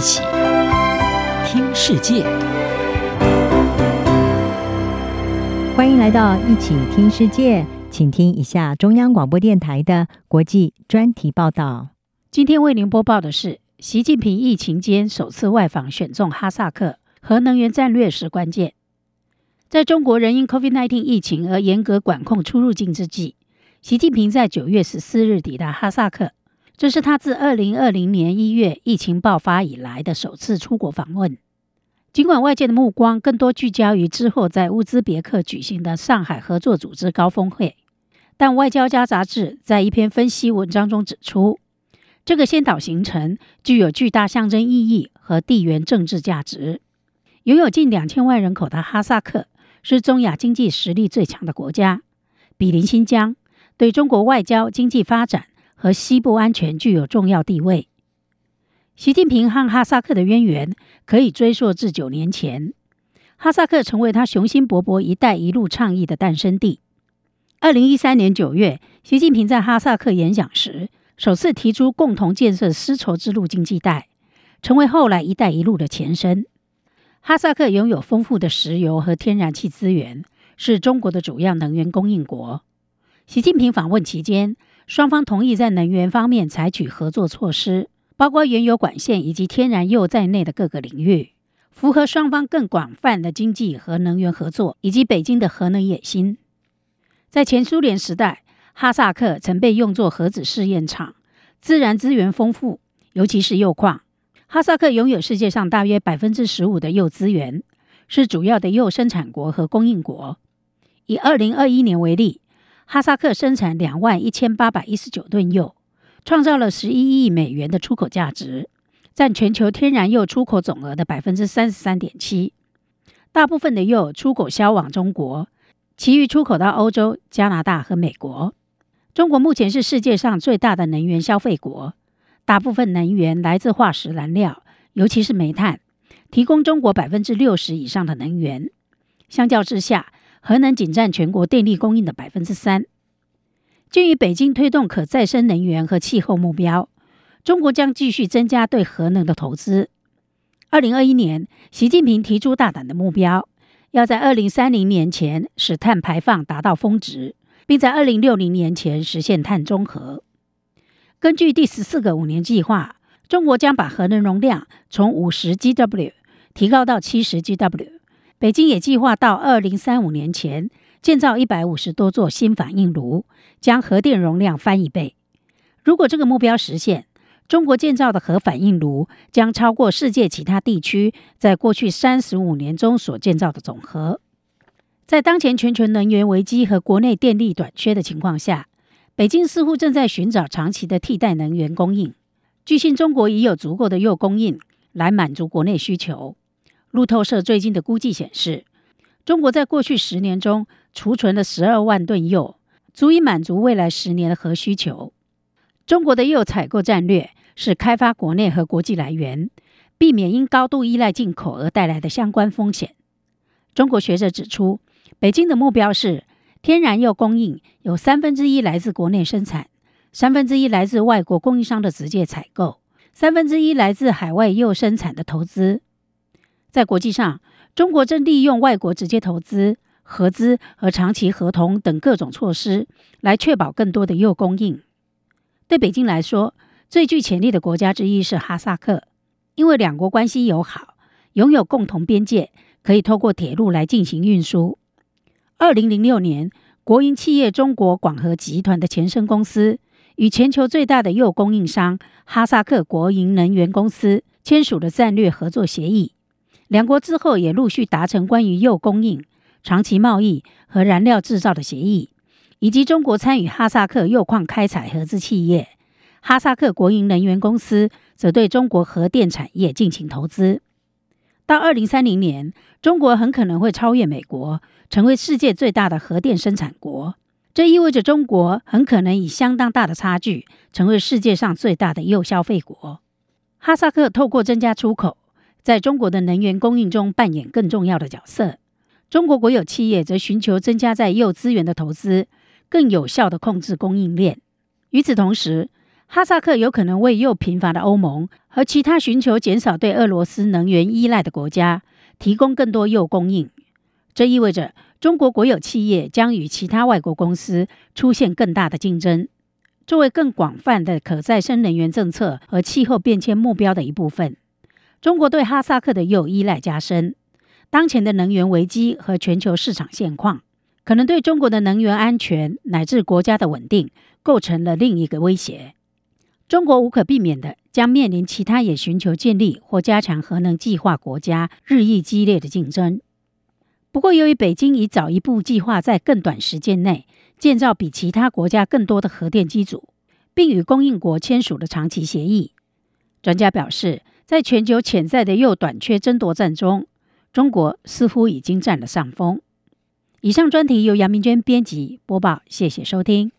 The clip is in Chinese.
一起听世界，欢迎来到一起听世界，请听一下中央广播电台的国际专题报道。今天为您播报的是习近平疫情间首次外访选中哈萨克，核能源战略是关键。在中国仍因 COVID-19 疫情而严格管控出入境之际，习近平在9月14日抵达哈萨克，这是他自2020年1月疫情爆发以来的首次出国访问。尽管外界的目光更多聚焦于之后在乌兹别克举行的上海合作组织高峰会，但外交家杂志在一篇分析文章中指出，这个先导行程具有巨大象征意义和地缘政治价值。拥有近2000万人口的哈萨克是中亚经济实力最强的国家，比邻新疆，对中国外交、经济发展和西部安全具有重要地位。习近平和哈萨克的渊源可以追溯至9年前，哈萨克成为他雄心勃勃“一带一路”倡议的诞生地。2013年9月，习近平在哈萨克演讲时，首次提出共同建设丝绸之路经济带，成为后来“一带一路”的前身。哈萨克拥有丰富的石油和天然气资源，是中国的主要能源供应国。习近平访问期间，双方同意在能源方面采取合作措施，包括原油管线以及天然铀在内的各个领域，符合双方更广泛的经济和能源合作，以及北京的核能野心。在前苏联时代，哈萨克曾被用作核子试验场，自然资源丰富，尤其是铀矿。哈萨克拥有世界上大约 15% 的铀资源，是主要的铀生产国和供应国。以2021年为例，哈萨克生产21819吨铀，创造了11亿美元的出口价值，占全球天然铀出口总额的 33.7%。 大部分的铀出口销往中国，其余出口到欧洲、加拿大和美国。中国目前是世界上最大的能源消费国，大部分能源来自化石燃料，尤其是煤炭，提供中国 60% 以上的能源。相较之下，核能仅占全国电力供应的 3%。 基于北京推动可再生能源和气候目标，中国将继续增加对核能的投资。2021年，习近平提出大胆的目标，要在2030年前使碳排放达到峰值，并在2060年前实现碳中和。根据第14个5年计划，中国将把核能容量从 50GW 提高到 70GW。 北京也计划到2035年前建造150多座新反应炉，将核电容量翻一倍。如果这个目标实现，中国建造的核反应炉将超过世界其他地区在过去35年中所建造的总和。在当前全球能源危机和国内电力短缺的情况下，北京似乎正在寻找长期的替代能源供应。据信中国已有足够的铀供应来满足国内需求。路透社最近的估计显示，中国在过去10年中储存了12万吨铀，足以满足未来10年的核需求。中国的铀采购战略是开发国内和国际来源，避免因高度依赖进口而带来的相关风险。中国学者指出，北京的目标是天然铀供应有1/3来自国内生产，1/3来自外国供应商的直接采购，1/3来自海外铀生产的投资。在国际上，中国正利用外国直接投资、合资和长期合同等各种措施来确保更多的铀供应。对北京来说，最具潜力的国家之一是哈萨克，因为两国关系友好，拥有共同边界，可以透过铁路来进行运输。2006年，国营企业中国广核集团的前身公司与全球最大的铀供应商哈萨克国营能源公司签署了战略合作协议，两国之后也陆续达成关于铀供应、长期贸易和燃料制造的协议，以及中国参与哈萨克铀矿开采合资企业，哈萨克国营能源公司则对中国核电产业进行投资。到2030年，中国很可能会超越美国，成为世界最大的核电生产国。这意味着中国很可能以相当大的差距，成为世界上最大的铀消费国。哈萨克透过增加出口，在中国的能源供应中扮演更重要的角色。中国国有企业则寻求增加在铀资源的投资，更有效地控制供应链。与此同时，哈萨克有可能为又贫乏的欧盟和其他寻求减少对俄罗斯能源依赖的国家提供更多铀供应。这意味着中国国有企业将与其他外国公司出现更大的竞争，作为更广泛的可再生能源政策和气候变迁目标的一部分。中国对哈萨克的铀依赖加深，当前的能源危机和全球市场现况可能对中国的能源安全乃至国家的稳定构成了另一个威胁。中国无可避免地将面临其他也寻求建立或加强核能计划国家日益激烈的竞争。不过，由于北京已早一步计划在更短时间内建造比其他国家更多的核电机组，并与供应国签署了长期协议，专家表示，在全球潜在的铀短缺争夺战中，中国似乎已经占了上风。以上专题由杨明娟编辑播报，谢谢收听。